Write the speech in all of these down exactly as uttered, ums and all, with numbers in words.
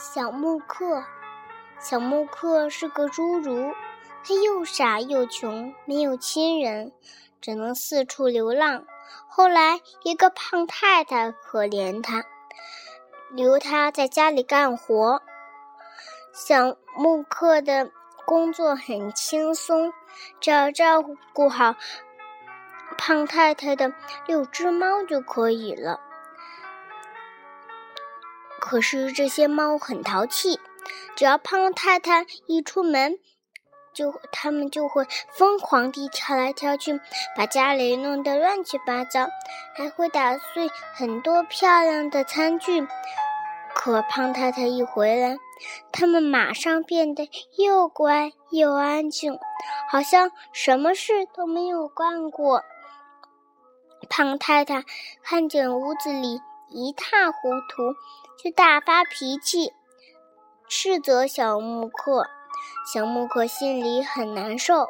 小木克。小木克是个侏儒，他又傻又穷，没有亲人，只能四处流浪。后来一个胖太太可怜他，留他在家里干活。小木克的工作很轻松，只要照顾好胖太太的六只猫就可以了。可是这些猫很淘气，只要胖太太一出门，就它们就会疯狂地跳来跳去，把家里弄得乱七八糟，还会打碎很多漂亮的餐具。可胖太太一回来，它们马上变得又乖又安静，好像什么事都没有干过。胖太太看见屋子里一塌糊涂，就大发脾气，斥责小木克。小木克心里很难受。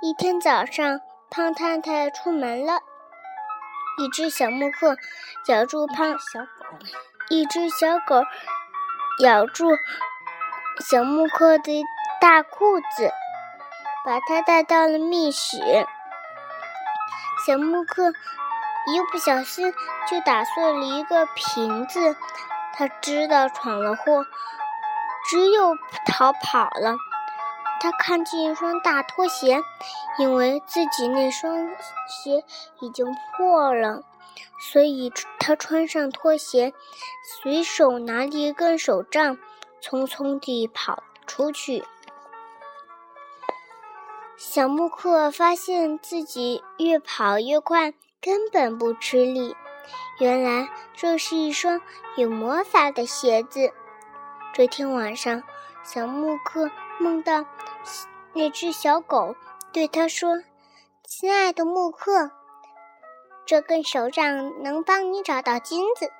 一天早上，胖太太出门了，一只小木克咬住胖小狗，一只小狗咬住小木克的大裤子，把它带到了密室。小木克一不小心就打碎了一个瓶子，他知道闯了祸，只有逃跑了。他看见一双大拖鞋，因为自己那双鞋已经破了，所以他穿上拖鞋，随手拿了一根手杖，匆匆地跑出去。小木克发现自己越跑越快，根本不吃力，原来这是一双有魔法的鞋子。这天晚上，小木克梦到那只小狗对他说：“亲爱的木克，这根手杖能帮你找到金子。”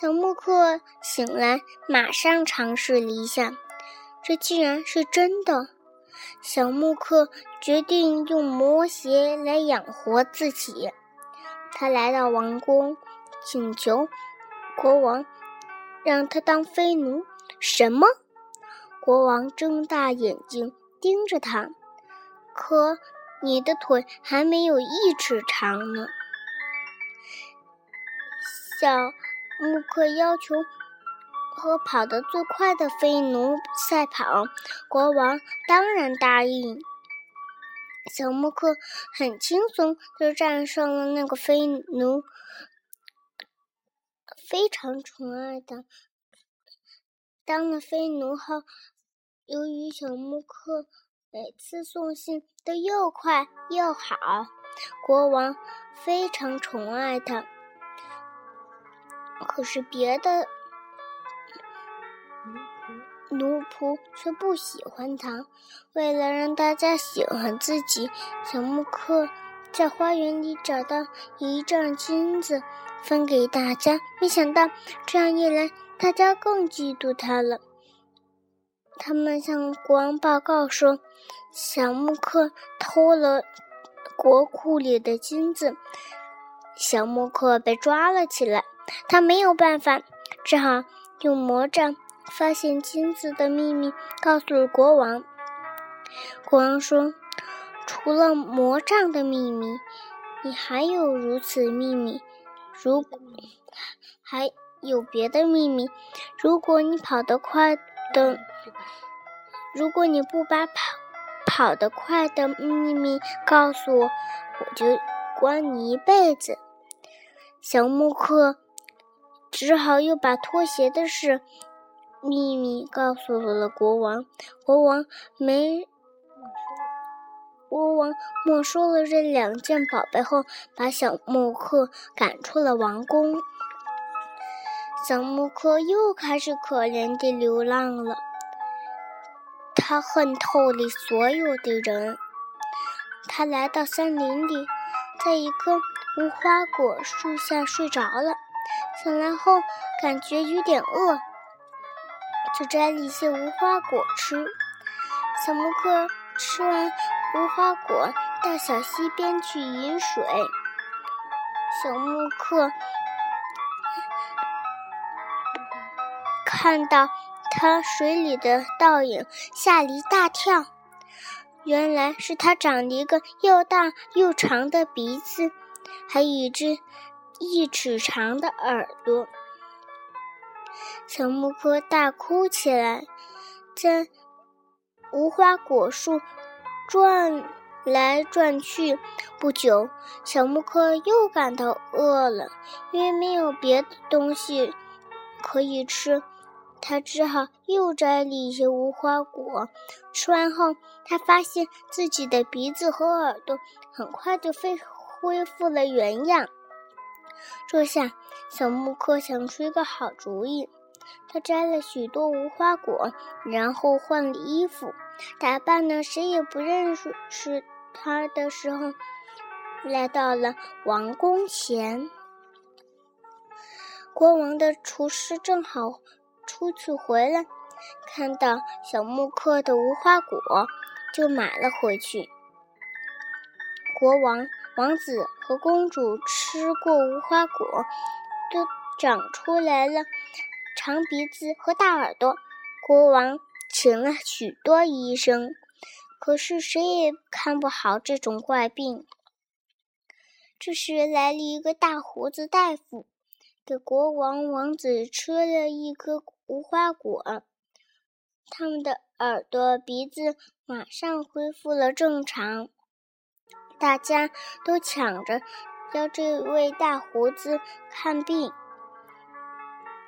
小木克醒来，马上尝试了一下，这竟然是真的。小木克决定用魔鞋来养活自己。他来到王宫，请求国王让他当飞奴。什么？国王睁大眼睛盯着他。可你的腿还没有一尺长呢。小木克要求和跑得最快的飞奴赛跑，国王当然答应。小木克很轻松就战胜了那个飞奴。非常宠爱的。当了飞奴后，由于小木克每次送信都又快又好，国王非常宠爱他。可是别的奴仆却不喜欢他。为了让大家喜欢自己，小木克在花园里找到一丈金子，分给大家。没想到这样一来，大家更嫉妒他了。他们向国王报告说，小木克偷了国库里的金子。小木克被抓了起来，他没有办法，只好用魔杖发现金子的秘密，告诉了国王。国王说，除了魔杖的秘密，你还有如此秘密，如果还有别的秘密，如果你跑得快的，如果你不把跑跑得快的秘密告诉我，我就关你一辈子。小木克只好又把拖鞋的事秘密告诉了国王，国王没国王没收了这两件宝贝后，把小木克赶出了王宫。小木克又开始可怜地流浪了，他恨透了所有的人。他来到森林里，在一棵无花果树下睡着了，醒来后感觉有点饿，就摘了一些无花果吃。小木克吃完无花果，到小溪边去饮水。小木克看到他水里的倒影，吓了一大跳。原来是他长了一个又大又长的鼻子，还有一只一尺长的耳朵。小木柯大哭起来，在无花果树转来转去。不久，小木柯又感到饿了，因为没有别的东西可以吃，他只好又摘了一些无花果。吃完后，他发现自己的鼻子和耳朵很快就恢复了原样。这下，小木柯想出一个好主意。他摘了许多无花果，然后换了衣服，打扮了谁也不认识他的时候，来到了王宫前。国王的厨师正好出去回来，看到小木柯的无花果，就买了回去。国王、王子和公主吃过无花果，都长出来了长鼻子和大耳朵。国王请了许多医生，可是谁也看不好这种怪病。这时来了一个大胡子大夫，给国王、王子吃了一颗无花果，他们的耳朵、鼻子马上恢复了正常。大家都抢着要这位大胡子看病。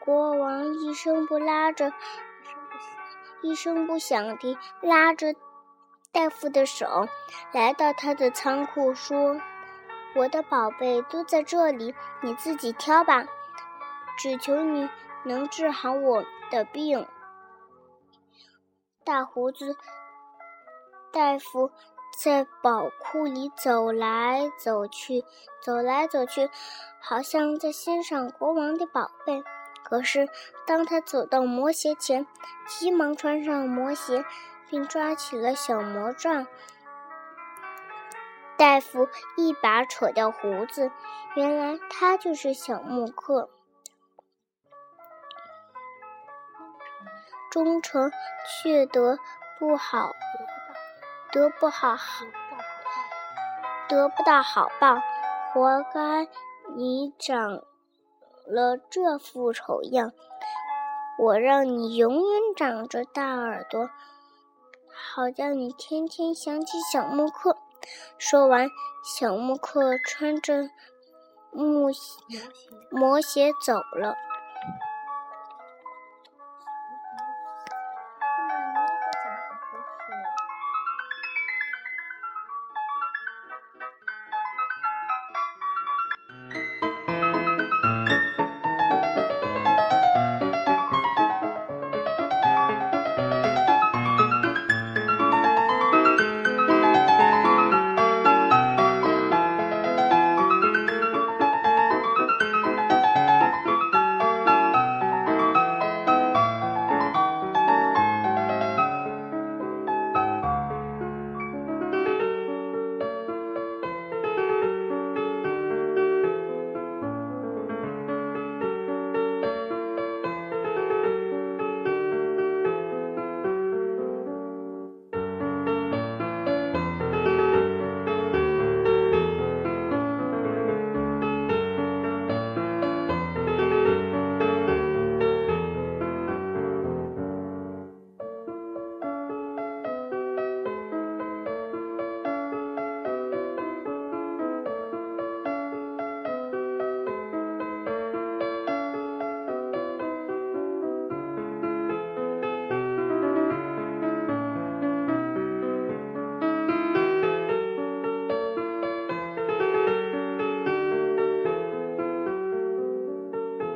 国王一声不拉着一声不响地拉着大夫的手，来到他的仓库，说：“我的宝贝都在这里，你自己挑吧，只求你能治好我的病。”大胡子大夫在宝库里走来走去，走来走去，好像在欣赏国王的宝贝。可是当他走到魔鞋前，急忙穿上魔鞋，并抓起了小魔杖。大夫一把扯掉胡子，原来他就是小木柯。忠诚却得不好得不好得不到好报，活该你长了这副丑样，我让你永远长着大耳朵，好叫你天天想起小木柯。说完，小木柯穿着木 鞋, 魔鞋走了。